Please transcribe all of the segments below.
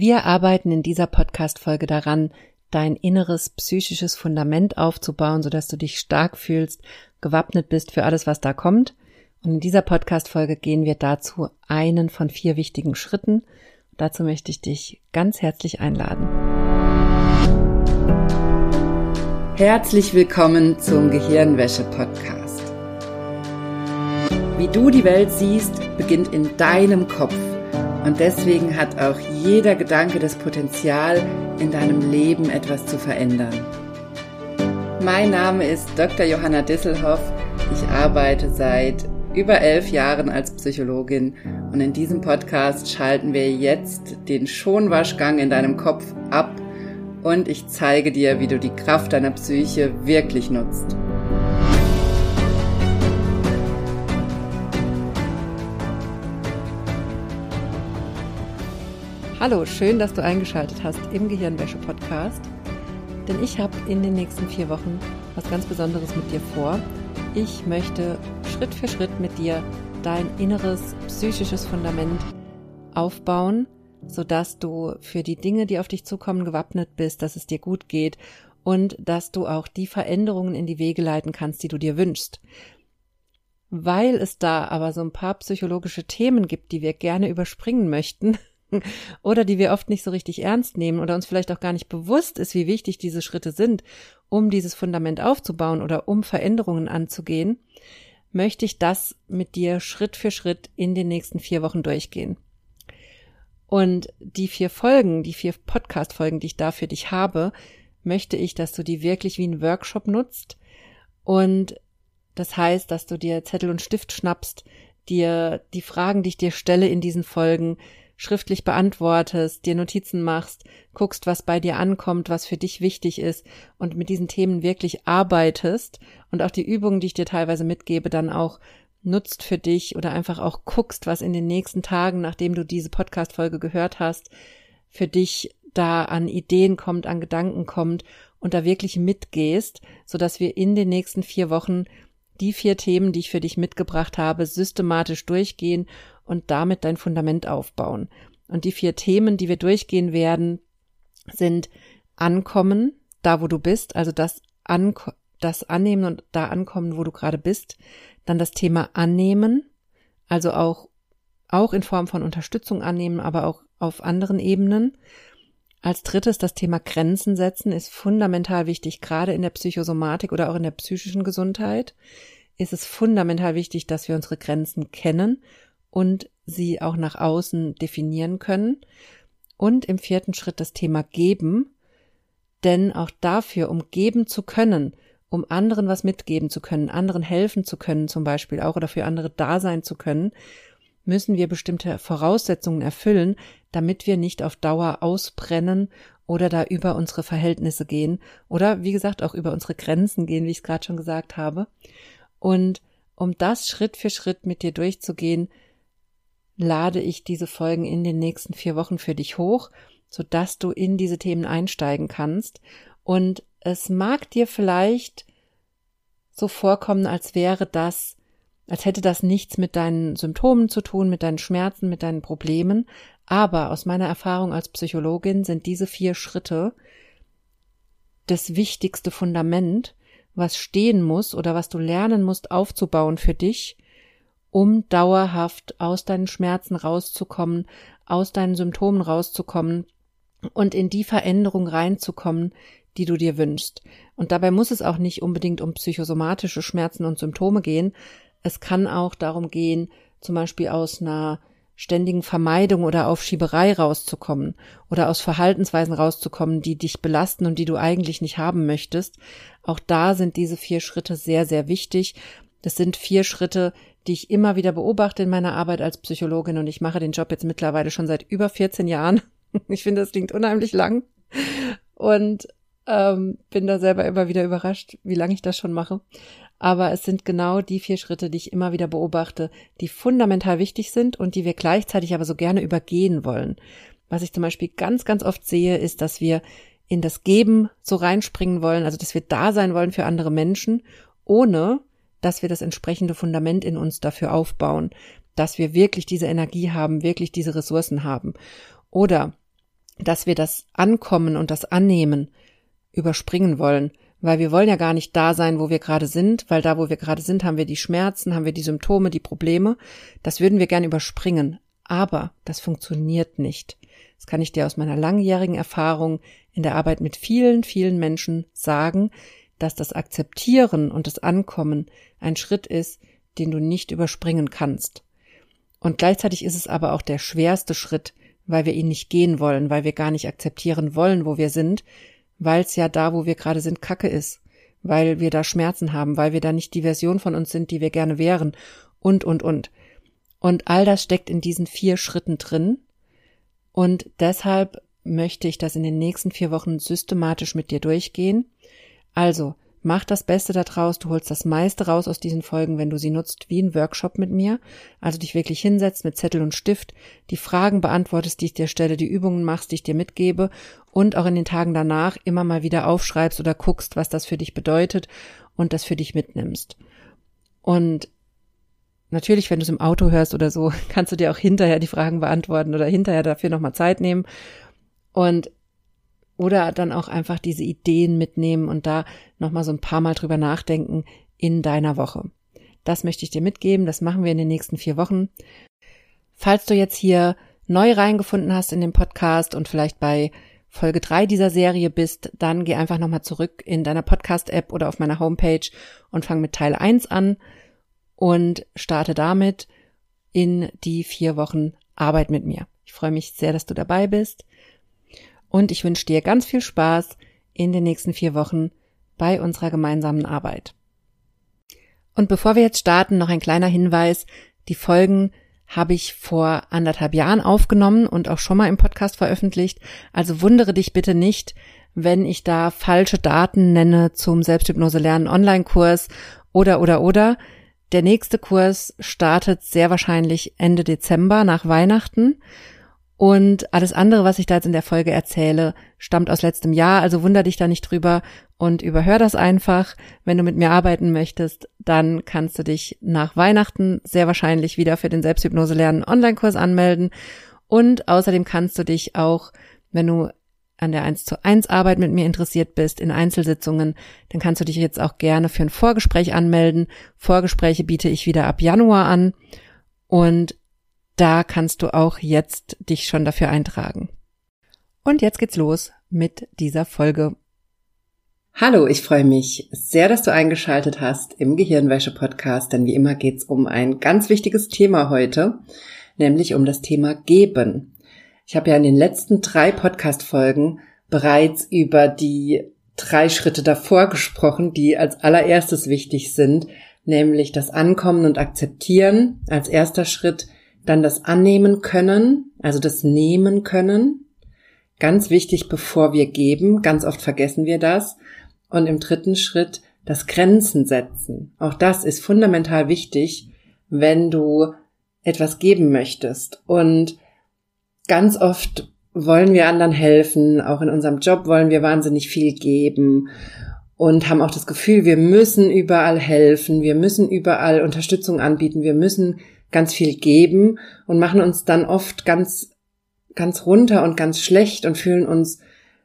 Wir arbeiten in dieser Podcast-Folge daran, dein inneres psychisches Fundament aufzubauen, sodass du dich stark fühlst, gewappnet bist für alles, was da kommt. Und in dieser Podcast-Folge gehen wir dazu einen von 4 wichtigen Schritten. Dazu möchte ich dich ganz herzlich einladen. Herzlich willkommen zum Gehirnwäsche-Podcast. Wie du die Welt siehst, beginnt in deinem Kopf. Und deswegen hat auch jeder Gedanke das Potenzial, in deinem Leben etwas zu verändern. Mein Name ist Dr. Johanna Disselhoff. Ich arbeite seit über 11 Jahren als Psychologin und in diesem Podcast schalten wir jetzt den Schonwaschgang in deinem Kopf ab und ich zeige dir, wie du die Kraft deiner Psyche wirklich nutzt. Hallo, schön, dass du eingeschaltet hast im Gehirnwäsche-Podcast, denn ich habe in den nächsten 4 Wochen was ganz Besonderes mit dir vor. Ich möchte Schritt für Schritt mit dir dein inneres psychisches Fundament aufbauen, sodass du für die Dinge, die auf dich zukommen, gewappnet bist, dass es dir gut geht und dass du auch die Veränderungen in die Wege leiten kannst, die du dir wünschst. Weil es da aber so ein paar psychologische Themen gibt, die wir gerne überspringen möchten oder die wir oft nicht so richtig ernst nehmen oder uns vielleicht auch gar nicht bewusst ist, wie wichtig diese Schritte sind, um dieses Fundament aufzubauen oder um Veränderungen anzugehen, möchte ich das mit dir Schritt für Schritt in den nächsten 4 Wochen durchgehen. Und die 4 Folgen, die 4 Podcast-Folgen, die ich da für dich habe, möchte ich, dass du die wirklich wie einen Workshop nutzt. Und das heißt, dass du dir Zettel und Stift schnappst, dir die Fragen, die ich dir stelle in diesen Folgen, schriftlich beantwortest, dir Notizen machst, guckst, was bei dir ankommt, was für dich wichtig ist und mit diesen Themen wirklich arbeitest und auch die Übungen, die ich dir teilweise mitgebe, dann auch nutzt für dich oder einfach auch guckst, was in den nächsten Tagen, nachdem du diese Podcast-Folge gehört hast, für dich da an Ideen kommt, an Gedanken kommt und da wirklich mitgehst, sodass wir in den nächsten 4 Wochen die 4 Themen, die ich für dich mitgebracht habe, systematisch durchgehen und damit dein Fundament aufbauen. Und die 4 Themen, die wir durchgehen werden, sind Ankommen, da wo du bist, also das Annehmen und da ankommen, wo du gerade bist. Dann das Thema Annehmen, also auch in Form von Unterstützung annehmen, aber auch auf anderen Ebenen. Als drittes das Thema Grenzen setzen ist fundamental wichtig, gerade in der Psychosomatik oder auch in der psychischen Gesundheit ist es fundamental wichtig, dass wir unsere Grenzen kennen und sie auch nach außen definieren können. Und im 4. Schritt das Thema Geben, denn auch dafür, um geben zu können, um anderen was mitgeben zu können, anderen helfen zu können zum Beispiel auch oder für andere da sein zu können, müssen wir bestimmte Voraussetzungen erfüllen, damit wir nicht auf Dauer ausbrennen oder da über unsere Verhältnisse gehen oder, wie gesagt, auch über unsere Grenzen gehen, wie ich es gerade schon gesagt habe. Und um das Schritt für Schritt mit dir durchzugehen, lade ich diese Folgen in den nächsten 4 Wochen für dich hoch, sodass du in diese Themen einsteigen kannst. Und es mag dir vielleicht so vorkommen, als hätte das nichts mit deinen Symptomen zu tun, mit deinen Schmerzen, mit deinen Problemen. Aber aus meiner Erfahrung als Psychologin sind diese 4 Schritte das wichtigste Fundament, was stehen muss oder was du lernen musst aufzubauen für dich, um dauerhaft aus deinen Schmerzen rauszukommen, aus deinen Symptomen rauszukommen und in die Veränderung reinzukommen, die du dir wünschst. Und dabei muss es auch nicht unbedingt um psychosomatische Schmerzen und Symptome gehen. Es kann auch darum gehen, zum Beispiel aus einer ständigen Vermeidung oder Aufschieberei rauszukommen oder aus Verhaltensweisen rauszukommen, die dich belasten und die du eigentlich nicht haben möchtest. Auch da sind diese 4 Schritte sehr, sehr wichtig. Das sind 4 Schritte, die ich immer wieder beobachte in meiner Arbeit als Psychologin und ich mache den Job jetzt mittlerweile schon seit über 14 Jahren. Ich finde, das klingt unheimlich lang und bin da selber immer wieder überrascht, wie lange ich das schon mache. Aber es sind genau die 4 Schritte, die ich immer wieder beobachte, die fundamental wichtig sind und die wir gleichzeitig aber so gerne übergehen wollen. Was ich zum Beispiel ganz, ganz oft sehe, ist, dass wir in das Geben so reinspringen wollen, also dass wir da sein wollen für andere Menschen, ohne dass wir das entsprechende Fundament in uns dafür aufbauen, dass wir wirklich diese Energie haben, wirklich diese Ressourcen haben. Oder dass wir das Ankommen und das Annehmen überspringen wollen, weil wir wollen ja gar nicht da sein, wo wir gerade sind, weil da, wo wir gerade sind, haben wir die Schmerzen, haben wir die Symptome, die Probleme. Das würden wir gerne überspringen, aber das funktioniert nicht. Das kann ich dir aus meiner langjährigen Erfahrung in der Arbeit mit vielen, vielen Menschen sagen, dass das Akzeptieren und das Ankommen ein Schritt ist, den du nicht überspringen kannst. Und gleichzeitig ist es aber auch der schwerste Schritt, weil wir ihn nicht gehen wollen, weil wir gar nicht akzeptieren wollen, wo wir sind, weil es ja da, wo wir gerade sind, Kacke ist, weil wir da Schmerzen haben, weil wir da nicht die Version von uns sind, die wir gerne wären und. Und all das steckt in diesen 4 Schritten drin und deshalb möchte ich das in den nächsten 4 Wochen systematisch mit dir durchgehen. Also, mach das Beste daraus, du holst das meiste raus aus diesen Folgen, wenn du sie nutzt, wie ein Workshop mit mir, also dich wirklich hinsetzt mit Zettel und Stift, die Fragen beantwortest, die ich dir stelle, die Übungen machst, die ich dir mitgebe und auch in den Tagen danach immer mal wieder aufschreibst oder guckst, was das für dich bedeutet und das für dich mitnimmst. Und natürlich, wenn du es im Auto hörst oder so, kannst du dir auch hinterher die Fragen beantworten oder hinterher dafür nochmal Zeit nehmen und oder dann auch einfach diese Ideen mitnehmen und da nochmal so ein paar Mal drüber nachdenken in deiner Woche. Das möchte ich dir mitgeben, das machen wir in den nächsten 4 Wochen. Falls du jetzt hier neu reingefunden hast in den Podcast und vielleicht bei Folge 3 dieser Serie bist, dann geh einfach nochmal zurück in deiner Podcast-App oder auf meiner Homepage und fang mit Teil 1 an und starte damit in die 4 Wochen Arbeit mit mir. Ich freue mich sehr, dass du dabei bist. Und ich wünsche dir ganz viel Spaß in den nächsten 4 Wochen bei unserer gemeinsamen Arbeit. Und bevor wir jetzt starten, noch ein kleiner Hinweis. Die Folgen habe ich vor anderthalb Jahren aufgenommen und auch schon mal im Podcast veröffentlicht. Also wundere dich bitte nicht, wenn ich da falsche Daten nenne zum Selbsthypnose-Lernen-Online-Kurs oder. Der nächste Kurs startet sehr wahrscheinlich Ende Dezember nach Weihnachten. Und alles andere, was ich da jetzt in der Folge erzähle, stammt aus letztem Jahr, also wunder dich da nicht drüber und überhör das einfach. Wenn du mit mir arbeiten möchtest, dann kannst du dich nach Weihnachten sehr wahrscheinlich wieder für den Selbsthypnose-Lernen-Online-Kurs anmelden. Und außerdem kannst du dich auch, wenn du an der 1:1 Arbeit mit mir interessiert bist, in Einzelsitzungen, dann kannst du dich jetzt auch gerne für ein Vorgespräch anmelden. Vorgespräche biete ich wieder ab Januar an und da kannst du auch jetzt dich schon dafür eintragen. Und jetzt geht's los mit dieser Folge. Hallo, ich freue mich sehr, dass du eingeschaltet hast im Gehirnwäsche-Podcast, denn wie immer geht's um ein ganz wichtiges Thema heute, nämlich um das Thema Geben. Ich habe ja in den letzten 3 Podcast-Folgen bereits über die 3 Schritte davor gesprochen, die als allererstes wichtig sind, nämlich das Ankommen und Akzeptieren als erster Schritt, dann das Annehmen können, also das Nehmen können, ganz wichtig, bevor wir geben, ganz oft vergessen wir das, und im 3. Schritt das Grenzen setzen. Auch das ist fundamental wichtig, wenn du etwas geben möchtest, und ganz oft wollen wir anderen helfen, auch in unserem Job wollen wir wahnsinnig viel geben und haben auch das Gefühl, wir müssen überall helfen, wir müssen überall Unterstützung anbieten, wir müssen ganz viel geben und machen uns dann oft ganz, ganz runter und ganz schlecht und fühlen uns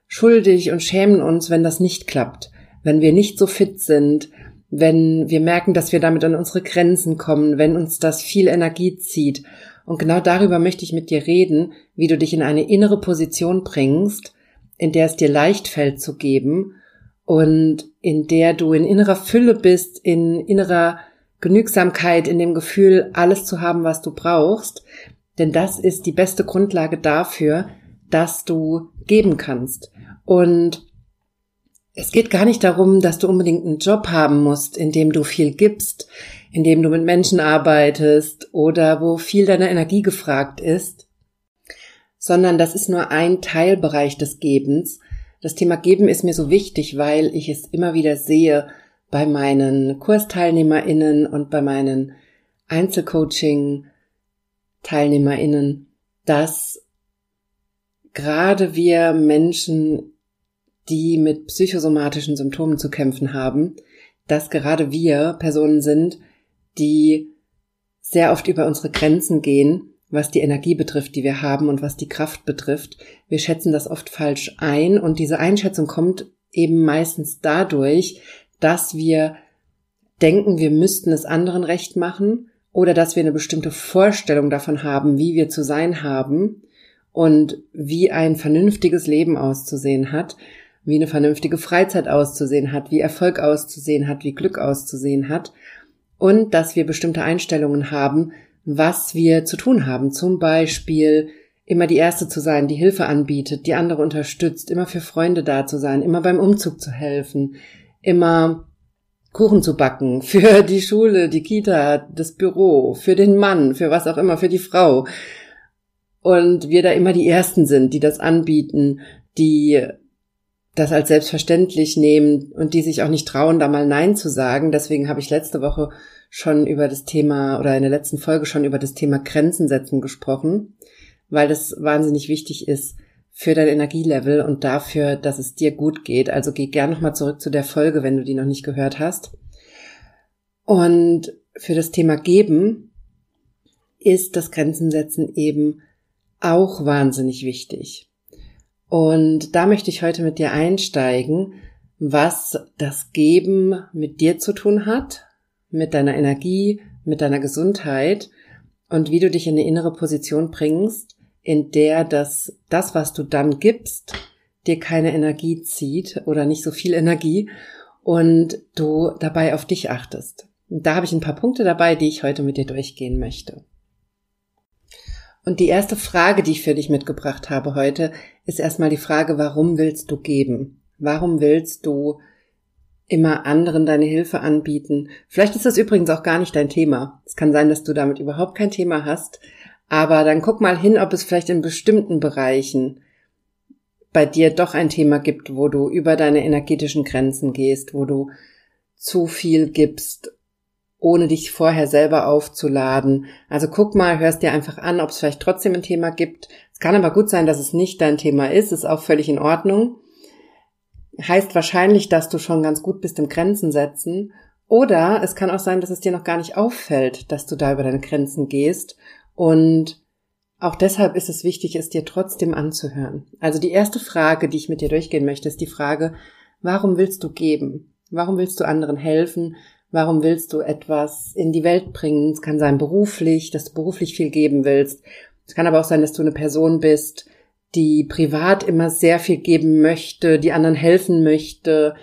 schuldig und schämen uns, wenn das nicht klappt, wenn wir nicht so fit sind, wenn wir merken, dass wir damit an unsere Grenzen kommen, wenn uns das viel Energie zieht. Und genau darüber möchte ich mit dir reden, wie du dich in eine innere Position bringst, in der es dir leicht fällt zu geben und in der du in innerer Fülle bist, in innerer Genügsamkeit, in dem Gefühl, alles zu haben, was du brauchst, denn das ist die beste Grundlage dafür, dass du geben kannst. Und es geht gar nicht darum, dass du unbedingt einen Job haben musst, in dem du viel gibst, in dem du mit Menschen arbeitest oder wo viel deiner Energie gefragt ist, sondern das ist nur ein Teilbereich des Gebens. Das Thema Geben ist mir so wichtig, weil ich es immer wieder sehe, bei meinen KursteilnehmerInnen und bei meinen Einzelcoaching-TeilnehmerInnen, dass gerade wir Menschen, die mit psychosomatischen Symptomen zu kämpfen haben, dass gerade wir Personen sind, die sehr oft über unsere Grenzen gehen, was die Energie betrifft, die wir haben und was die Kraft betrifft. Wir schätzen das oft falsch ein und diese Einschätzung kommt eben meistens dadurch, dass wir denken, wir müssten es anderen recht machen oder dass wir eine bestimmte Vorstellung davon haben, wie wir zu sein haben und wie ein vernünftiges Leben auszusehen hat, wie eine vernünftige Freizeit auszusehen hat, wie Erfolg auszusehen hat, wie Glück auszusehen hat und dass wir bestimmte Einstellungen haben, was wir zu tun haben. Zum Beispiel immer die Erste zu sein, die Hilfe anbietet, die andere unterstützt, immer für Freunde da zu sein, immer beim Umzug zu helfen, immer Kuchen zu backen, für die Schule, die Kita, das Büro, für den Mann, für was auch immer, für die Frau. Und wir da immer die Ersten sind, die das anbieten, die das als selbstverständlich nehmen und die sich auch nicht trauen, da mal Nein zu sagen. Deswegen habe ich letzte Woche schon über das Thema oder in der letzten Folge schon über das Thema Grenzen setzen gesprochen, weil das wahnsinnig wichtig ist für dein Energielevel und dafür, dass es dir gut geht. Also geh gern nochmal zurück zu der Folge, wenn du die noch nicht gehört hast. Und für das Thema Geben ist das Grenzen setzen eben auch wahnsinnig wichtig. Und da möchte ich heute mit dir einsteigen, was das Geben mit dir zu tun hat, mit deiner Energie, mit deiner Gesundheit und wie du dich in eine innere Position bringst, in der das, was du dann gibst, dir keine Energie zieht oder nicht so viel Energie und du dabei auf dich achtest. Und da habe ich ein paar Punkte dabei, die ich heute mit dir durchgehen möchte. Und die erste Frage, die ich für dich mitgebracht habe heute, ist erstmal die Frage, warum willst du geben? Warum willst du immer anderen deine Hilfe anbieten? Vielleicht ist das übrigens auch gar nicht dein Thema. Es kann sein, dass du damit überhaupt kein Thema hast. Aber dann guck mal hin, ob es vielleicht in bestimmten Bereichen bei dir doch ein Thema gibt, wo du über deine energetischen Grenzen gehst, wo du zu viel gibst, ohne dich vorher selber aufzuladen. Also guck mal, hörst dir einfach an, ob es vielleicht trotzdem ein Thema gibt. Es kann aber gut sein, dass es nicht dein Thema ist. Ist auch völlig in Ordnung. Heißt wahrscheinlich, dass du schon ganz gut bist im Grenzen setzen. Oder es kann auch sein, dass es dir noch gar nicht auffällt, dass du da über deine Grenzen gehst. Und auch deshalb ist es wichtig, es dir trotzdem anzuhören. Also die erste Frage, die ich mit dir durchgehen möchte, ist die Frage, warum willst du geben? Warum willst du anderen helfen? Warum willst du etwas in die Welt bringen? Es kann sein beruflich, dass du beruflich viel geben willst. Es kann aber auch sein, dass du eine Person bist, die privat immer sehr viel geben möchte, die anderen helfen möchte,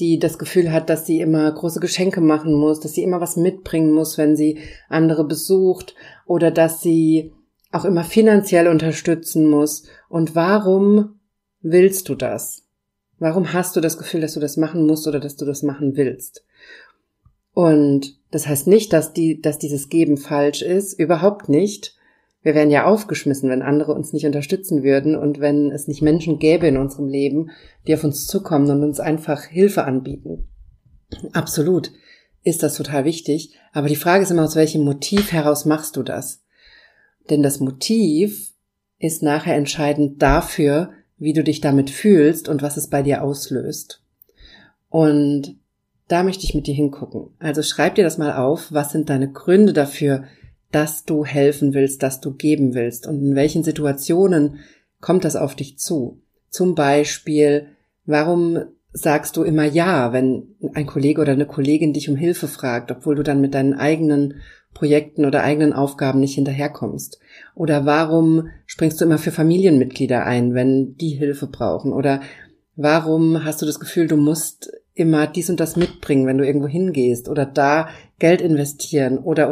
die das Gefühl hat, dass sie immer große Geschenke machen muss, dass sie immer was mitbringen muss, wenn sie andere besucht oder dass sie auch immer finanziell unterstützen muss. Und warum willst du das? Warum hast du das Gefühl, dass du das machen musst oder dass du das machen willst? Und das heißt nicht, dass dieses Geben falsch ist, überhaupt nicht. Wir wären ja aufgeschmissen, wenn andere uns nicht unterstützen würden und wenn es nicht Menschen gäbe in unserem Leben, die auf uns zukommen und uns einfach Hilfe anbieten. Absolut ist das total wichtig, aber die Frage ist immer, aus welchem Motiv heraus machst du das? Denn das Motiv ist nachher entscheidend dafür, wie du dich damit fühlst und was es bei dir auslöst. Und da möchte ich mit dir hingucken. Also schreib dir das mal auf, was sind deine Gründe dafür, dass du helfen willst, dass du geben willst und in welchen Situationen kommt das auf dich zu? Zum Beispiel, warum sagst du immer Ja, wenn ein Kollege oder eine Kollegin dich um Hilfe fragt, obwohl du dann mit deinen eigenen Projekten oder eigenen Aufgaben nicht hinterherkommst? Oder warum springst du immer für Familienmitglieder ein, wenn die Hilfe brauchen? Oder warum hast du das Gefühl, du musst immer dies und das mitbringen, wenn du irgendwo hingehst oder da Geld investieren oder.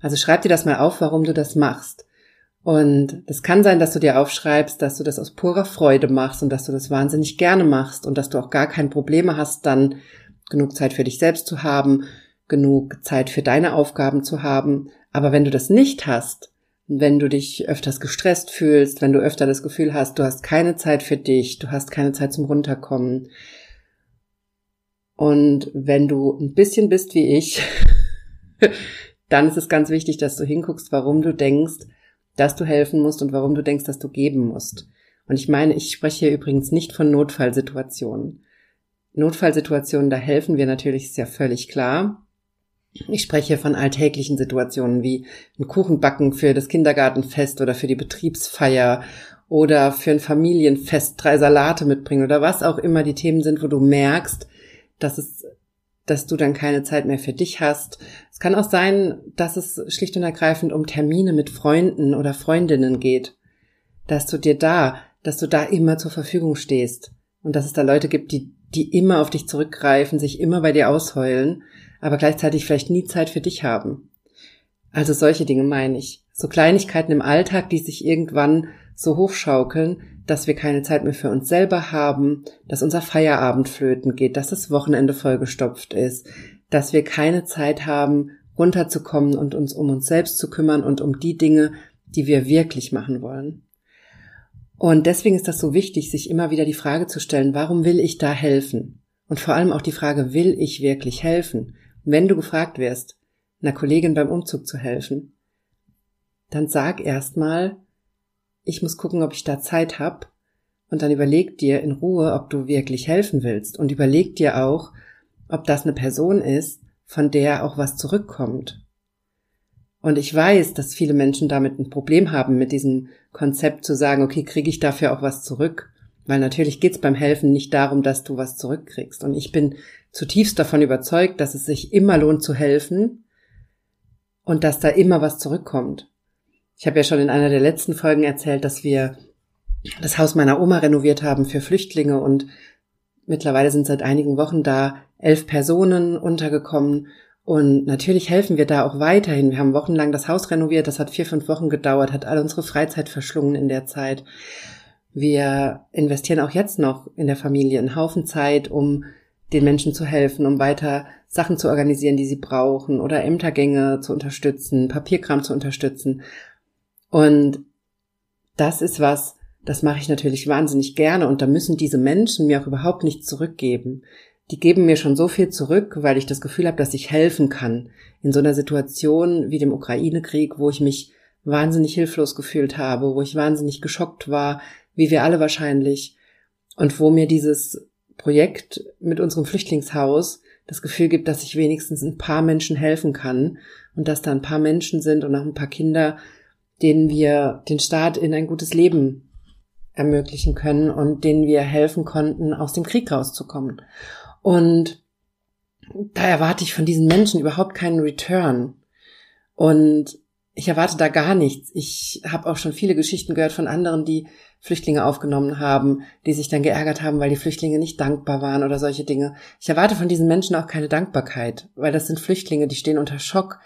Also schreib dir das mal auf, warum du das machst. Und es kann sein, dass du dir aufschreibst, dass du das aus purer Freude machst und dass du das wahnsinnig gerne machst und dass du auch gar keine Probleme hast, dann genug Zeit für dich selbst zu haben, genug Zeit für deine Aufgaben zu haben. Aber wenn du das nicht hast, wenn du dich öfters gestresst fühlst, wenn du öfter das Gefühl hast, du hast keine Zeit für dich, du hast keine Zeit zum Runterkommen, und wenn du ein bisschen bist wie ich, dann ist es ganz wichtig, dass du hinguckst, warum du denkst, dass du helfen musst und warum du denkst, dass du geben musst. Und ich meine, ich spreche hier übrigens nicht von Notfallsituationen. Notfallsituationen, da helfen wir natürlich, ist ja völlig klar. Ich spreche von alltäglichen Situationen wie ein Kuchenbacken für das Kindergartenfest oder für die Betriebsfeier oder für ein Familienfest 3 Salate mitbringen oder was auch immer die Themen sind, wo du merkst, dass du dann keine Zeit mehr für dich hast. Es kann auch sein, dass es schlicht und ergreifend um Termine mit Freunden oder Freundinnen geht, dass du da immer zur Verfügung stehst und dass es da Leute gibt, die immer auf dich zurückgreifen, sich immer bei dir ausheulen, aber gleichzeitig vielleicht nie Zeit für dich haben. Also solche Dinge meine ich. So Kleinigkeiten im Alltag, die sich irgendwann so hochschaukeln, dass wir keine Zeit mehr für uns selber haben, dass unser Feierabend flöten geht, dass das Wochenende vollgestopft ist, dass wir keine Zeit haben, runterzukommen und uns um uns selbst zu kümmern und um die Dinge, die wir wirklich machen wollen. Und deswegen ist das so wichtig, sich immer wieder die Frage zu stellen, warum will ich da helfen? Und vor allem auch die Frage, will ich wirklich helfen? Wenn du gefragt wirst, einer Kollegin beim Umzug zu helfen, dann sag erstmal, ich muss gucken, ob ich da Zeit habe, und dann überleg dir in Ruhe, ob du wirklich helfen willst, und überleg dir auch, ob das eine Person ist, von der auch was zurückkommt. Und ich weiß, dass viele Menschen damit ein Problem haben, mit diesem Konzept zu sagen, okay, kriege ich dafür auch was zurück? Weil natürlich geht's beim Helfen nicht darum, dass du was zurückkriegst. Und ich bin zutiefst davon überzeugt, dass es sich immer lohnt zu helfen und dass da immer was zurückkommt. Ich habe ja schon in einer der letzten Folgen erzählt, dass wir das Haus meiner Oma renoviert haben für Flüchtlinge, und mittlerweile sind seit einigen Wochen da 11 Personen untergekommen. Und natürlich helfen wir da auch weiterhin. Wir haben wochenlang das Haus renoviert, das hat 4-5 Wochen gedauert, hat all unsere Freizeit verschlungen in der Zeit. Wir investieren auch jetzt noch in der Familie einen Haufen Zeit, um den Menschen zu helfen, um weiter Sachen zu organisieren, die sie brauchen, oder Ämtergänge zu unterstützen, Papierkram zu unterstützen. Und das ist was, das mache ich natürlich wahnsinnig gerne, und da müssen diese Menschen mir auch überhaupt nichts zurückgeben. Die geben mir schon so viel zurück, weil ich das Gefühl habe, dass ich helfen kann. In so einer Situation wie dem Ukraine-Krieg, wo ich mich wahnsinnig hilflos gefühlt habe, wo ich wahnsinnig geschockt war, wie wir alle wahrscheinlich, und wo mir dieses Projekt mit unserem Flüchtlingshaus das Gefühl gibt, dass ich wenigstens ein paar Menschen helfen kann und dass da ein paar Menschen sind und auch ein paar Kinder, denen wir den Start in ein gutes Leben ermöglichen können und denen wir helfen konnten, aus dem Krieg rauszukommen. Und da erwarte ich von diesen Menschen überhaupt keinen Return. Und ich erwarte da gar nichts. Ich habe auch schon viele Geschichten gehört von anderen, die Flüchtlinge aufgenommen haben, die sich dann geärgert haben, weil die Flüchtlinge nicht dankbar waren oder solche Dinge. Ich erwarte von diesen Menschen auch keine Dankbarkeit, weil das sind Flüchtlinge, die stehen unter Schock.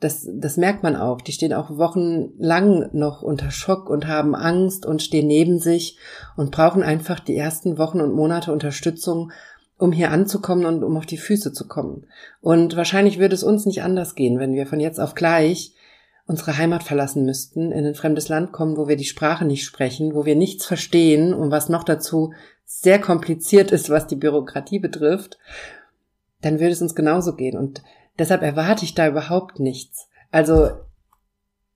Das merkt man auch. Die stehen auch wochenlang noch unter Schock und haben Angst und stehen neben sich und brauchen einfach die ersten Wochen und Monate Unterstützung, um hier anzukommen und um auf die Füße zu kommen. Und wahrscheinlich würde es uns nicht anders gehen, wenn wir von jetzt auf gleich unsere Heimat verlassen müssten, in ein fremdes Land kommen, wo wir die Sprache nicht sprechen, wo wir nichts verstehen und was noch dazu sehr kompliziert ist, was die Bürokratie betrifft, dann würde es uns genauso gehen. Und deshalb erwarte ich da überhaupt nichts. Also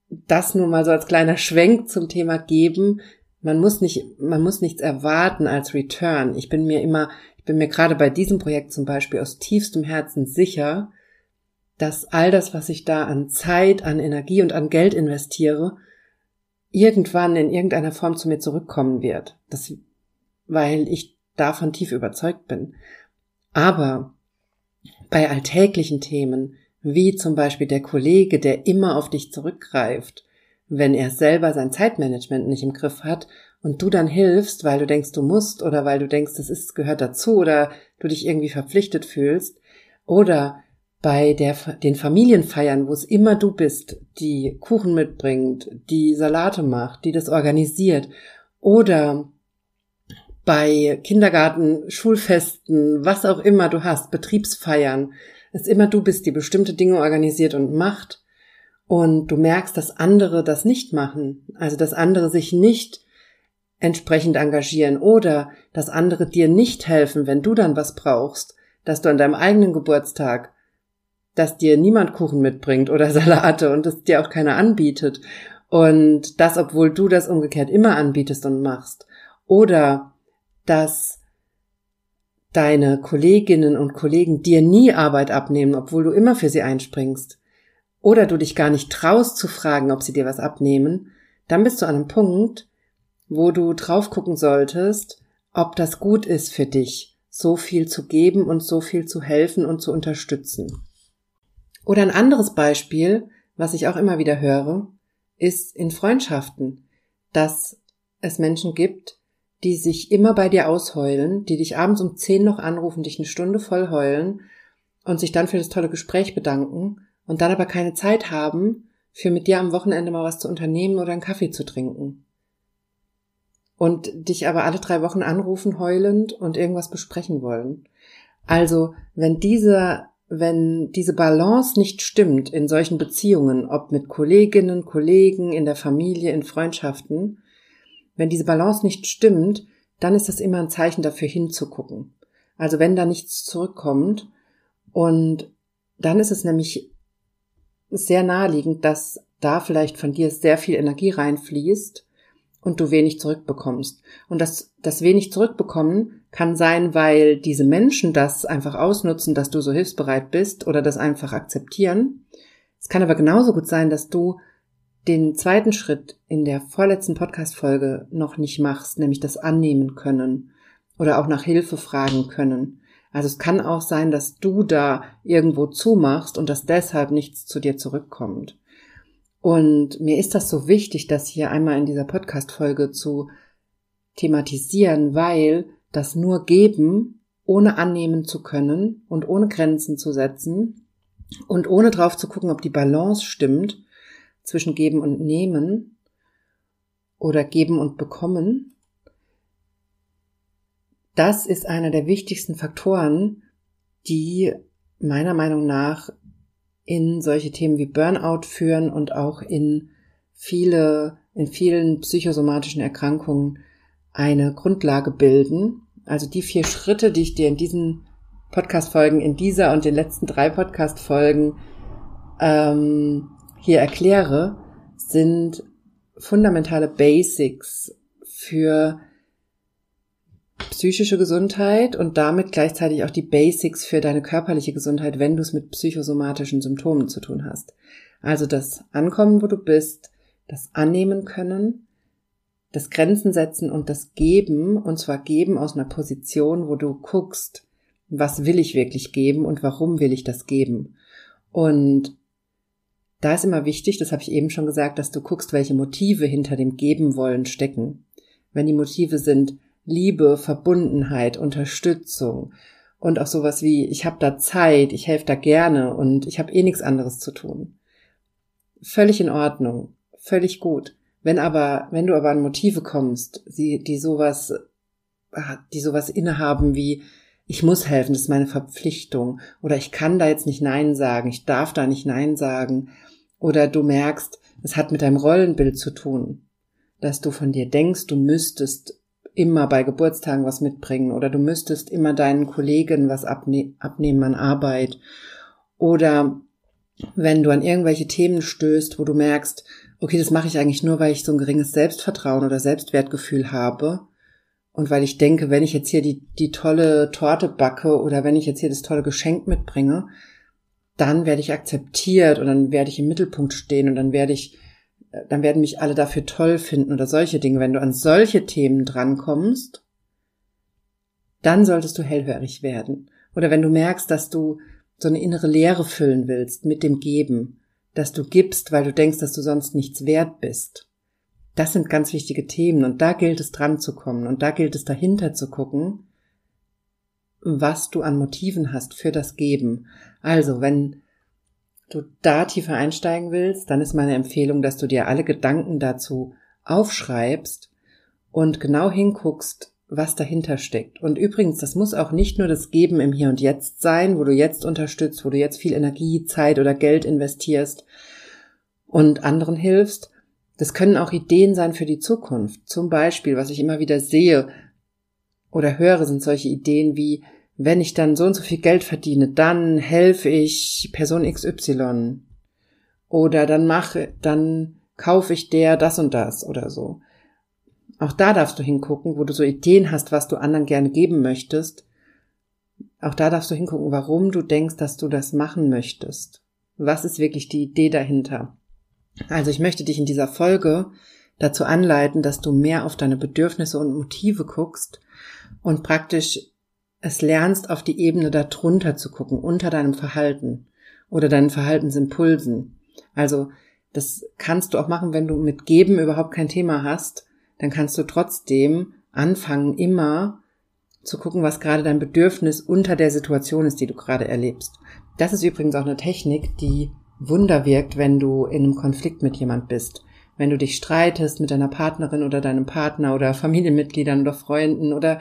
das nur mal so als kleiner Schwenk zum Thema geben. Man muss nichts erwarten als Return. Ich bin mir gerade bei diesem Projekt zum Beispiel aus tiefstem Herzen sicher, dass all das, was ich da an Zeit, an Energie und an Geld investiere, irgendwann in irgendeiner Form zu mir zurückkommen wird. Weil ich davon tief überzeugt bin. Aber bei alltäglichen Themen, wie zum Beispiel der Kollege, der immer auf dich zurückgreift, wenn er selber sein Zeitmanagement nicht im Griff hat, und du dann hilfst, weil du denkst, du musst, oder weil du denkst, das gehört dazu, oder du dich irgendwie verpflichtet fühlst, oder bei den Familienfeiern, wo es immer du bist, die Kuchen mitbringt, die Salate macht, die das organisiert, oder bei Kindergarten, Schulfesten, was auch immer du hast, Betriebsfeiern, es immer du bist, die bestimmte Dinge organisiert und macht, und du merkst, dass andere das nicht machen, also dass andere sich nicht entsprechend engagieren oder dass andere dir nicht helfen, wenn du dann was brauchst, dass du an deinem eigenen Geburtstag, dass dir niemand Kuchen mitbringt oder Salate und es dir auch keiner anbietet und das, obwohl du das umgekehrt immer anbietest und machst, oder dass deine Kolleginnen und Kollegen dir nie Arbeit abnehmen, obwohl du immer für sie einspringst, oder du dich gar nicht traust zu fragen, ob sie dir was abnehmen, dann bist du an einem Punkt, wo du drauf gucken solltest, ob das gut ist für dich, so viel zu geben und so viel zu helfen und zu unterstützen. Oder ein anderes Beispiel, was ich auch immer wieder höre, ist in Freundschaften, dass es Menschen gibt, die sich immer bei dir ausheulen, die dich abends um 10 noch anrufen, dich eine Stunde voll heulen und sich dann für das tolle Gespräch bedanken und dann aber keine Zeit haben, für mit dir am Wochenende mal was zu unternehmen oder einen Kaffee zu trinken. Und dich aber alle 3 Wochen anrufen, heulend, und irgendwas besprechen wollen. Also, wenn diese Balance nicht stimmt in solchen Beziehungen, ob mit Kolleginnen, Kollegen, in der Familie, in Freundschaften, wenn diese Balance nicht stimmt, dann ist das immer ein Zeichen dafür, hinzugucken. Also wenn da nichts zurückkommt, und dann ist es nämlich sehr naheliegend, dass da vielleicht von dir sehr viel Energie reinfließt und du wenig zurückbekommst. Und das wenig zurückbekommen kann sein, weil diese Menschen das einfach ausnutzen, dass du so hilfsbereit bist, oder das einfach akzeptieren. Es kann aber genauso gut sein, dass du den zweiten Schritt in der vorletzten Podcast-Folge noch nicht machst, nämlich das annehmen können oder auch nach Hilfe fragen können. Also es kann auch sein, dass du da irgendwo zumachst und dass deshalb nichts zu dir zurückkommt. Und mir ist das so wichtig, das hier einmal in dieser Podcast-Folge zu thematisieren, weil das nur Geben, ohne annehmen zu können und ohne Grenzen zu setzen und ohne drauf zu gucken, ob die Balance stimmt zwischen Geben und Nehmen oder Geben und Bekommen, das ist einer der wichtigsten Faktoren, die meiner Meinung nach in solche Themen wie Burnout führen und auch in vielen psychosomatischen Erkrankungen eine Grundlage bilden. Also die 4 Schritte, die ich dir in diesen Podcast-Folgen, in dieser und den letzten 3 Podcast-Folgen hier erkläre, sind fundamentale Basics für psychische Gesundheit und damit gleichzeitig auch die Basics für deine körperliche Gesundheit, wenn du es mit psychosomatischen Symptomen zu tun hast. Also das Ankommen, wo du bist, das Annehmen können, das Grenzen setzen und das Geben, und zwar Geben aus einer Position, wo du guckst, was will ich wirklich geben und warum will ich das geben. Und da ist immer wichtig, das habe ich eben schon gesagt, dass du guckst, welche Motive hinter dem Geben wollen stecken. Wenn die Motive sind Liebe, Verbundenheit, Unterstützung und auch sowas wie, ich habe da Zeit, ich helfe da gerne und ich habe eh nichts anderes zu tun. Völlig in Ordnung, völlig gut. Wenn du aber an Motive kommst, die sowas innehaben wie, ich muss helfen, das ist meine Verpflichtung, oder ich kann da jetzt nicht Nein sagen, ich darf da nicht Nein sagen, oder du merkst, es hat mit deinem Rollenbild zu tun, dass du von dir denkst, du müsstest immer bei Geburtstagen was mitbringen oder du müsstest immer deinen Kollegen was abnehmen an Arbeit, oder wenn du an irgendwelche Themen stößt, wo du merkst, okay, das mache ich eigentlich nur, weil ich so ein geringes Selbstvertrauen oder Selbstwertgefühl habe. Und weil ich denke, wenn ich jetzt hier die tolle Torte backe oder wenn ich jetzt hier das tolle Geschenk mitbringe, dann werde ich akzeptiert und dann werde ich im Mittelpunkt stehen und dann werden mich alle dafür toll finden oder solche Dinge. Wenn du an solche Themen drankommst, dann solltest du hellhörig werden. Oder wenn du merkst, dass du so eine innere Leere füllen willst mit dem Geben, dass du gibst, weil du denkst, dass du sonst nichts wert bist. Das sind ganz wichtige Themen und da gilt es dran zu kommen und da gilt es dahinter zu gucken, was du an Motiven hast für das Geben. Also wenn du da tiefer einsteigen willst, dann ist meine Empfehlung, dass du dir alle Gedanken dazu aufschreibst und genau hinguckst, was dahinter steckt. Und übrigens, das muss auch nicht nur das Geben im Hier und Jetzt sein, wo du jetzt unterstützt, wo du jetzt viel Energie, Zeit oder Geld investierst und anderen hilfst. Das können auch Ideen sein für die Zukunft. Zum Beispiel, was ich immer wieder sehe oder höre, sind solche Ideen wie, wenn ich dann so und so viel Geld verdiene, dann helfe ich Person XY. Oder dann kaufe ich der das und das oder so. Auch da darfst du hingucken, wo du so Ideen hast, was du anderen gerne geben möchtest. Auch da darfst du hingucken, warum du denkst, dass du das machen möchtest. Was ist wirklich die Idee dahinter? Also ich möchte dich in dieser Folge dazu anleiten, dass du mehr auf deine Bedürfnisse und Motive guckst und praktisch es lernst, auf die Ebene darunter zu gucken, unter deinem Verhalten oder deinen Verhaltensimpulsen. Also das kannst du auch machen, wenn du mit Geben überhaupt kein Thema hast, dann kannst du trotzdem anfangen, immer zu gucken, was gerade dein Bedürfnis unter der Situation ist, die du gerade erlebst. Das ist übrigens auch eine Technik, die Wunder wirkt, wenn du in einem Konflikt mit jemand bist. Wenn du dich streitest mit deiner Partnerin oder deinem Partner oder Familienmitgliedern oder Freunden oder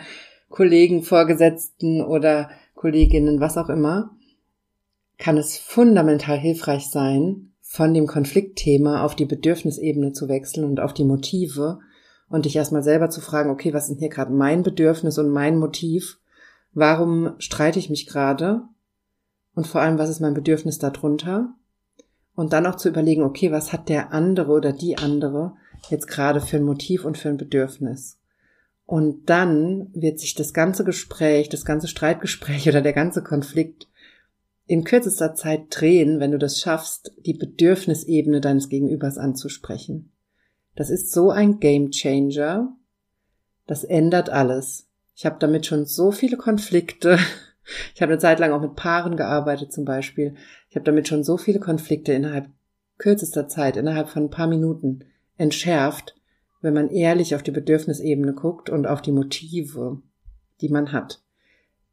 Kollegen, Vorgesetzten oder Kolleginnen, was auch immer, kann es fundamental hilfreich sein, von dem Konfliktthema auf die Bedürfnisebene zu wechseln und auf die Motive und dich erstmal selber zu fragen, okay, was ist hier gerade mein Bedürfnis und mein Motiv? Warum streite ich mich gerade? Und vor allem, was ist mein Bedürfnis darunter? Und dann auch zu überlegen, okay, was hat der andere oder die andere jetzt gerade für ein Motiv und für ein Bedürfnis? Und dann wird sich das ganze Gespräch, das ganze Streitgespräch oder der ganze Konflikt in kürzester Zeit drehen, wenn du das schaffst, die Bedürfnisebene deines Gegenübers anzusprechen. Das ist so ein Game Changer, das ändert alles. Ich habe damit schon so viele Konflikte, ich habe eine Zeit lang auch mit Paaren gearbeitet zum Beispiel, ich habe damit schon so viele Konflikte innerhalb kürzester Zeit, innerhalb von ein paar Minuten entschärft, wenn man ehrlich auf die Bedürfnisebene guckt und auf die Motive, die man hat.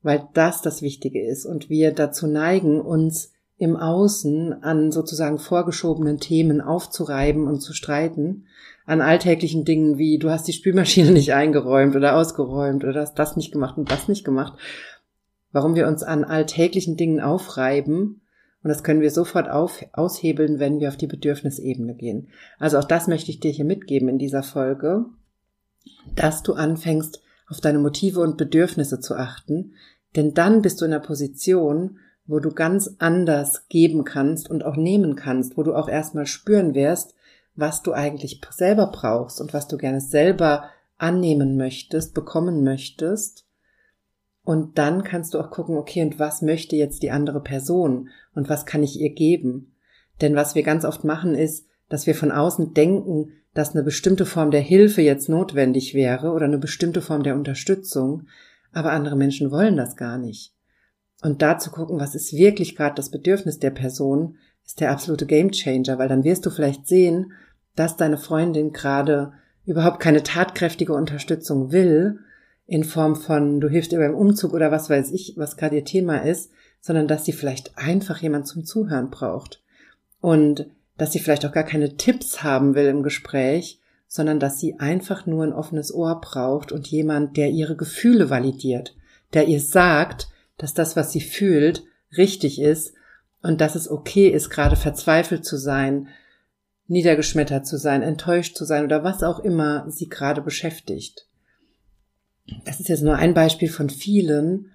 Weil das das Wichtige ist und wir dazu neigen, uns im Außen an sozusagen vorgeschobenen Themen aufzureiben und zu streiten, an alltäglichen Dingen wie du hast die Spülmaschine nicht eingeräumt oder ausgeräumt oder hast das nicht gemacht und das nicht gemacht, warum wir uns an alltäglichen Dingen aufreiben und das können wir sofort aushebeln, wenn wir auf die Bedürfnisebene gehen. Also auch das möchte ich dir hier mitgeben in dieser Folge, dass du anfängst, auf deine Motive und Bedürfnisse zu achten, denn dann bist du in der Position, wo du ganz anders geben kannst und auch nehmen kannst, wo du auch erstmal spüren wirst, was du eigentlich selber brauchst und was du gerne selber annehmen möchtest, bekommen möchtest. Und dann kannst du auch gucken, okay, und was möchte jetzt die andere Person und was kann ich ihr geben? Denn was wir ganz oft machen ist, dass wir von außen denken, dass eine bestimmte Form der Hilfe jetzt notwendig wäre oder eine bestimmte Form der Unterstützung, aber andere Menschen wollen das gar nicht. Und da zu gucken, was ist wirklich gerade das Bedürfnis der Person, ist der absolute Gamechanger, weil dann wirst du vielleicht sehen, dass deine Freundin gerade überhaupt keine tatkräftige Unterstützung will, in Form von, du hilfst ihr beim Umzug oder was weiß ich, was gerade ihr Thema ist, sondern dass sie vielleicht einfach jemand zum Zuhören braucht. Und dass sie vielleicht auch gar keine Tipps haben will im Gespräch, sondern dass sie einfach nur ein offenes Ohr braucht und jemand, der ihre Gefühle validiert, der ihr sagt, dass das, was sie fühlt, richtig ist und dass es okay ist, gerade verzweifelt zu sein, niedergeschmettert zu sein, enttäuscht zu sein oder was auch immer sie gerade beschäftigt. Das ist jetzt nur ein Beispiel von vielen,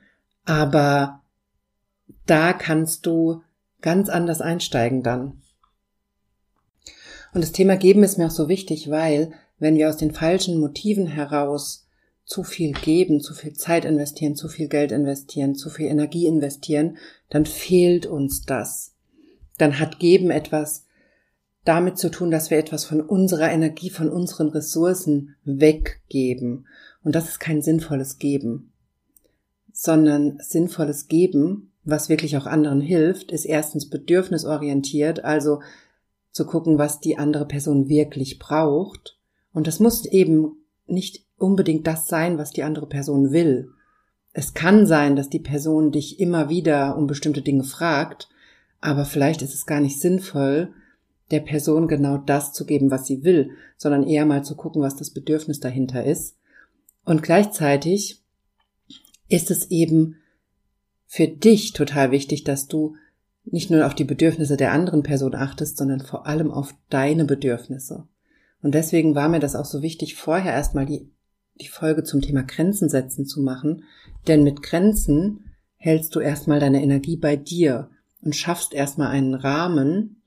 aber da kannst du ganz anders einsteigen dann. Und das Thema Geben ist mir auch so wichtig, weil wenn wir aus den falschen Motiven heraus zu viel geben, zu viel Zeit investieren, zu viel Geld investieren, zu viel Energie investieren, dann fehlt uns das. Dann hat Geben etwas damit zu tun, dass wir etwas von unserer Energie, von unseren Ressourcen weggeben. Und das ist kein sinnvolles Geben, sondern sinnvolles Geben, was wirklich auch anderen hilft, ist erstens bedürfnisorientiert, also zu gucken, was die andere Person wirklich braucht. Und das muss eben nicht unbedingt das sein, was die andere Person will. Es kann sein, dass die Person dich immer wieder um bestimmte Dinge fragt, aber vielleicht ist es gar nicht sinnvoll, der Person genau das zu geben, was sie will, sondern eher mal zu gucken, was das Bedürfnis dahinter ist. Und gleichzeitig ist es eben für dich total wichtig, dass du nicht nur auf die Bedürfnisse der anderen Person achtest, sondern vor allem auf deine Bedürfnisse. Und deswegen war mir das auch so wichtig, vorher erstmal die Folge zum Thema Grenzen setzen zu machen, denn mit Grenzen hältst du erstmal deine Energie bei dir und schaffst erstmal einen Rahmen,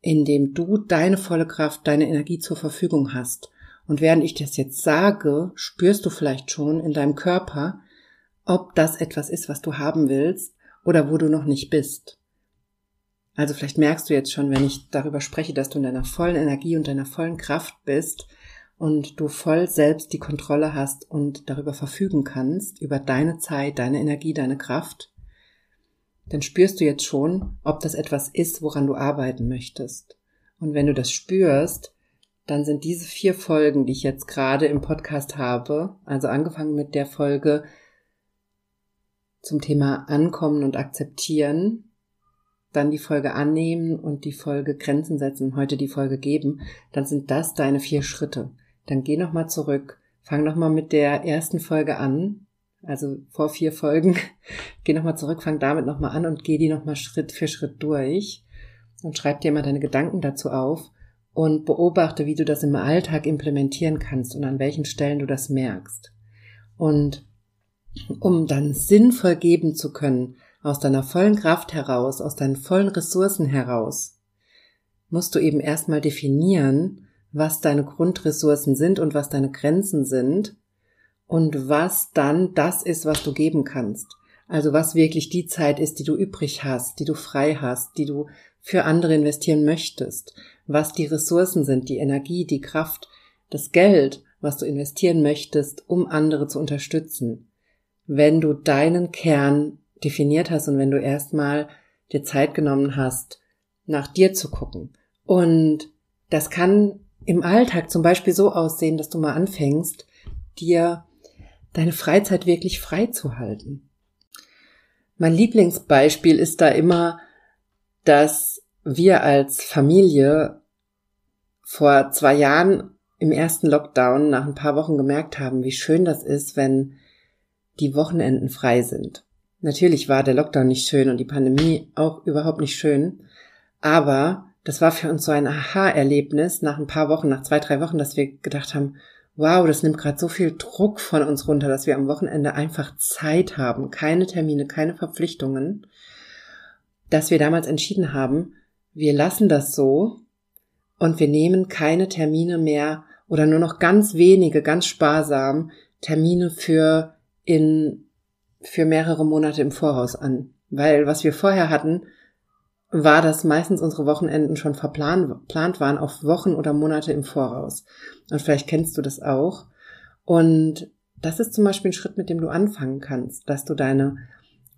in dem du deine volle Kraft, deine Energie zur Verfügung hast. Und während ich das jetzt sage, spürst du vielleicht schon in deinem Körper, ob das etwas ist, was du haben willst oder wo du noch nicht bist. Also vielleicht merkst du jetzt schon, wenn ich darüber spreche, dass du in deiner vollen Energie und deiner vollen Kraft bist und du voll selbst die Kontrolle hast und darüber verfügen kannst, über deine Zeit, deine Energie, deine Kraft, dann spürst du jetzt schon, ob das etwas ist, woran du arbeiten möchtest. Und wenn du das spürst, dann sind diese 4 Folgen, die ich jetzt gerade im Podcast habe, also angefangen mit der Folge zum Thema Ankommen und Akzeptieren, dann die Folge Annehmen und die Folge Grenzen setzen, heute die Folge Geben, dann sind das deine 4 Schritte. Dann geh nochmal zurück, fang nochmal mit der ersten Folge an, also vor 4 Folgen, geh nochmal zurück, fang damit nochmal an und geh die nochmal Schritt für Schritt durch und schreib dir mal deine Gedanken dazu auf und beobachte, wie du das im Alltag implementieren kannst und an welchen Stellen du das merkst. Und um dann sinnvoll geben zu können, aus deiner vollen Kraft heraus, aus deinen vollen Ressourcen heraus, musst du eben erstmal definieren, was deine Grundressourcen sind und was deine Grenzen sind und was dann das ist, was du geben kannst. Also was wirklich die Zeit ist, die du übrig hast, die du frei hast, die du für andere investieren möchtest, was die Ressourcen sind, die Energie, die Kraft, das Geld, was du investieren möchtest, um andere zu unterstützen. Wenn du deinen Kern definiert hast und wenn du erstmal dir Zeit genommen hast, nach dir zu gucken. Und das kann im Alltag zum Beispiel so aussehen, dass du mal anfängst, dir deine Freizeit wirklich frei zu halten. Mein Lieblingsbeispiel ist da immer, dass wir als Familie vor 2 Jahren im ersten Lockdown nach ein paar Wochen gemerkt haben, wie schön das ist, wenn die Wochenenden frei sind. Natürlich war der Lockdown nicht schön und die Pandemie auch überhaupt nicht schön, aber das war für uns so ein Aha-Erlebnis nach ein paar Wochen, nach 2, 3 Wochen, dass wir gedacht haben, wow, das nimmt gerade so viel Druck von uns runter, dass wir am Wochenende einfach Zeit haben, keine Termine, keine Verpflichtungen, dass wir damals entschieden haben, wir lassen das so und wir nehmen keine Termine mehr oder nur noch ganz wenige, ganz sparsam Termine für mehrere Monate im Voraus an. Weil was wir vorher hatten, war, dass meistens unsere Wochenenden schon verplant waren auf Wochen oder Monate im Voraus. Und vielleicht kennst du das auch. Und das ist zum Beispiel ein Schritt, mit dem du anfangen kannst, dass du deine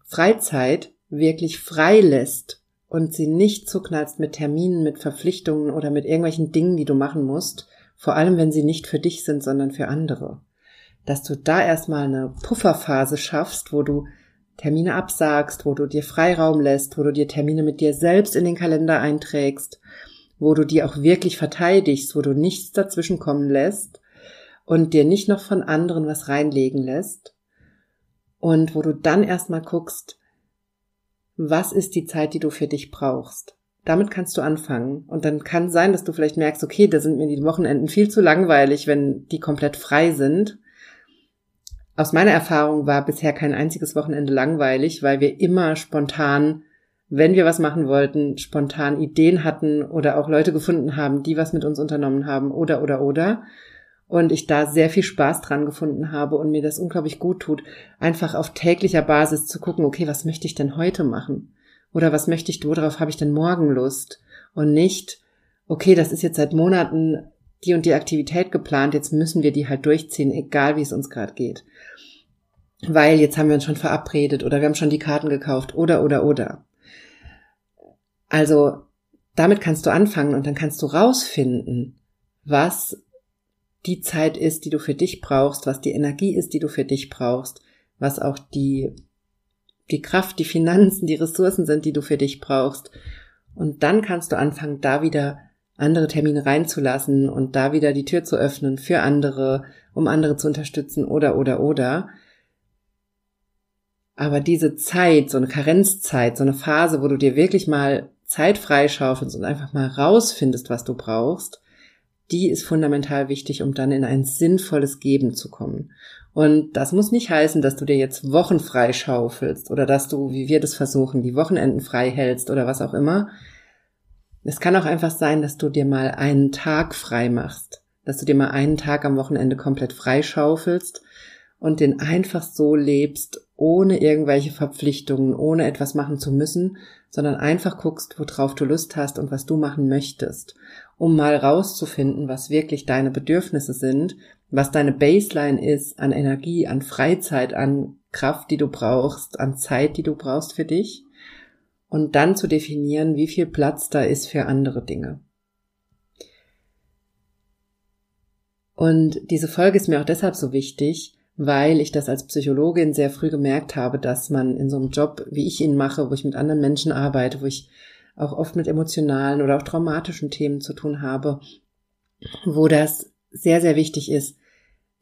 Freizeit wirklich frei lässt und sie nicht zuknallst mit Terminen, mit Verpflichtungen oder mit irgendwelchen Dingen, die du machen musst. Vor allem, wenn sie nicht für dich sind, sondern für andere. Dass du da erstmal eine Pufferphase schaffst, wo du Termine absagst, wo du dir Freiraum lässt, wo du dir Termine mit dir selbst in den Kalender einträgst, wo du die auch wirklich verteidigst, wo du nichts dazwischen kommen lässt und dir nicht noch von anderen was reinlegen lässt und wo du dann erstmal guckst, was ist die Zeit, die du für dich brauchst. Damit kannst du anfangen und dann kann sein, dass du vielleicht merkst, okay, da sind mir die Wochenenden viel zu langweilig, wenn die komplett frei sind. Aus meiner Erfahrung war bisher kein einziges Wochenende langweilig, weil wir immer spontan, wenn wir was machen wollten, spontan Ideen hatten oder auch Leute gefunden haben, die was mit uns unternommen haben oder. Und ich da sehr viel Spaß dran gefunden habe und mir das unglaublich gut tut, einfach auf täglicher Basis zu gucken, okay, was möchte ich denn heute machen? Oder worauf habe ich denn morgen Lust? Und nicht, okay, das ist jetzt seit Monaten die und die Aktivität geplant, jetzt müssen wir die halt durchziehen, egal wie es uns gerade geht. Weil jetzt haben wir uns schon verabredet oder wir haben schon die Karten gekauft oder. Also damit kannst du anfangen und dann kannst du rausfinden, was die Zeit ist, die du für dich brauchst, was die Energie ist, die du für dich brauchst, was auch die Kraft, die Finanzen, die Ressourcen sind, die du für dich brauchst. Und dann kannst du anfangen, da wieder andere Termine reinzulassen und da wieder die Tür zu öffnen für andere, um andere zu unterstützen oder. Aber diese Zeit, so eine Karenzzeit, so eine Phase, wo du dir wirklich mal Zeit freischaufelst und einfach mal rausfindest, was du brauchst, die ist fundamental wichtig, um dann in ein sinnvolles Geben zu kommen. Und das muss nicht heißen, dass du dir jetzt Wochen freischaufelst oder dass du, wie wir das versuchen, die Wochenenden frei hältst oder was auch immer. Es kann auch einfach sein, dass du dir mal einen Tag frei machst, dass du dir mal einen Tag am Wochenende komplett freischaufelst und den einfach so lebst, ohne irgendwelche Verpflichtungen, ohne etwas machen zu müssen, sondern einfach guckst, worauf du Lust hast und was du machen möchtest, um mal rauszufinden, was wirklich deine Bedürfnisse sind, was deine Baseline ist an Energie, an Freizeit, an Kraft, die du brauchst, an Zeit, die du brauchst für dich, und dann zu definieren, wie viel Platz da ist für andere Dinge. Und diese Folge ist mir auch deshalb so wichtig, weil ich das als Psychologin sehr früh gemerkt habe, dass man in so einem Job, wie ich ihn mache, wo ich mit anderen Menschen arbeite, wo ich auch oft mit emotionalen oder auch traumatischen Themen zu tun habe, wo das sehr, sehr wichtig ist,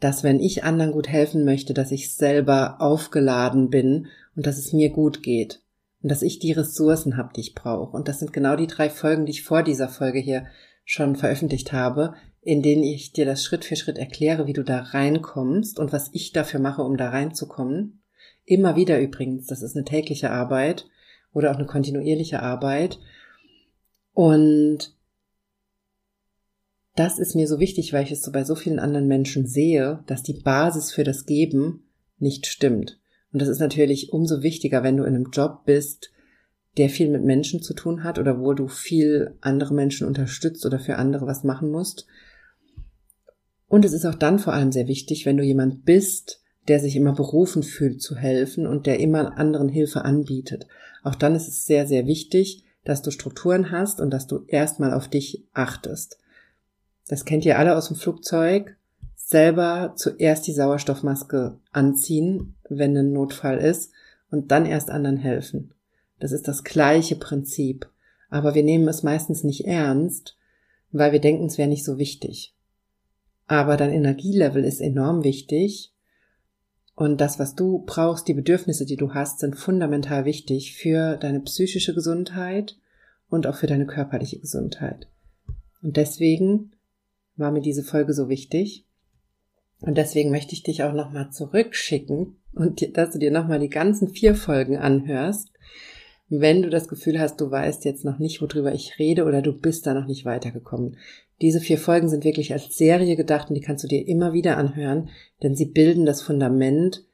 dass wenn ich anderen gut helfen möchte, dass ich selber aufgeladen bin und dass es mir gut geht und dass ich die Ressourcen habe, die ich brauche. Und das sind genau die 3 Folgen, die ich vor dieser Folge hier schon veröffentlicht habe, in denen ich dir das Schritt für Schritt erkläre, wie du da reinkommst und was ich dafür mache, um da reinzukommen. Immer wieder übrigens, das ist eine tägliche Arbeit oder auch eine kontinuierliche Arbeit. Und das ist mir so wichtig, weil ich es so bei so vielen anderen Menschen sehe, dass die Basis für das Geben nicht stimmt. Und das ist natürlich umso wichtiger, wenn du in einem Job bist, der viel mit Menschen zu tun hat oder wo du viel andere Menschen unterstützt oder für andere was machen musst. Und es ist auch dann vor allem sehr wichtig, wenn du jemand bist, der sich immer berufen fühlt zu helfen und der immer anderen Hilfe anbietet. Auch dann ist es sehr, sehr wichtig, dass du Strukturen hast und dass du erstmal auf dich achtest. Das kennt ihr alle aus dem Flugzeug. Selber zuerst die Sauerstoffmaske anziehen, wenn ein Notfall ist, und dann erst anderen helfen. Das ist das gleiche Prinzip. Aber wir nehmen es meistens nicht ernst, weil wir denken, es wäre nicht so wichtig. Aber dein Energielevel ist enorm wichtig. Und das, was du brauchst, die Bedürfnisse, die du hast, sind fundamental wichtig für deine psychische Gesundheit und auch für deine körperliche Gesundheit. Und deswegen war mir diese Folge so wichtig. Und deswegen möchte ich dich auch nochmal zurückschicken und dass du dir nochmal die ganzen 4 Folgen anhörst, wenn du das Gefühl hast, du weißt jetzt noch nicht, worüber ich rede, oder du bist da noch nicht weitergekommen. Diese 4 Folgen sind wirklich als Serie gedacht und die kannst du dir immer wieder anhören, denn sie bilden das Fundament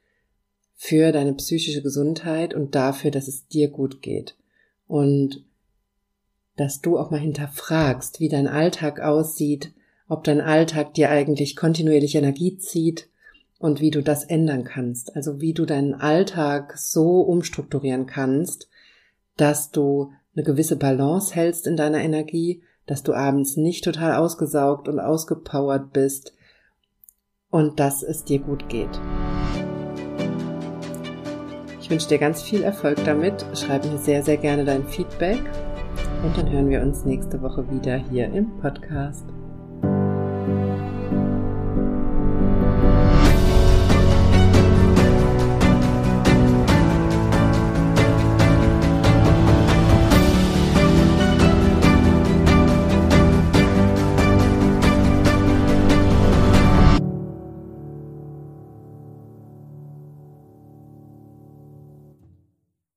für deine psychische Gesundheit und dafür, dass es dir gut geht. Und dass du auch mal hinterfragst, wie dein Alltag aussieht, ob dein Alltag dir eigentlich kontinuierlich Energie zieht und wie du das ändern kannst. Also wie du deinen Alltag so umstrukturieren kannst, dass du eine gewisse Balance hältst in deiner Energie, dass du abends nicht total ausgesaugt und ausgepowert bist und dass es dir gut geht. Ich wünsche dir ganz viel Erfolg damit. Schreib mir sehr, sehr gerne dein Feedback. Und dann hören wir uns nächste Woche wieder hier im Podcast.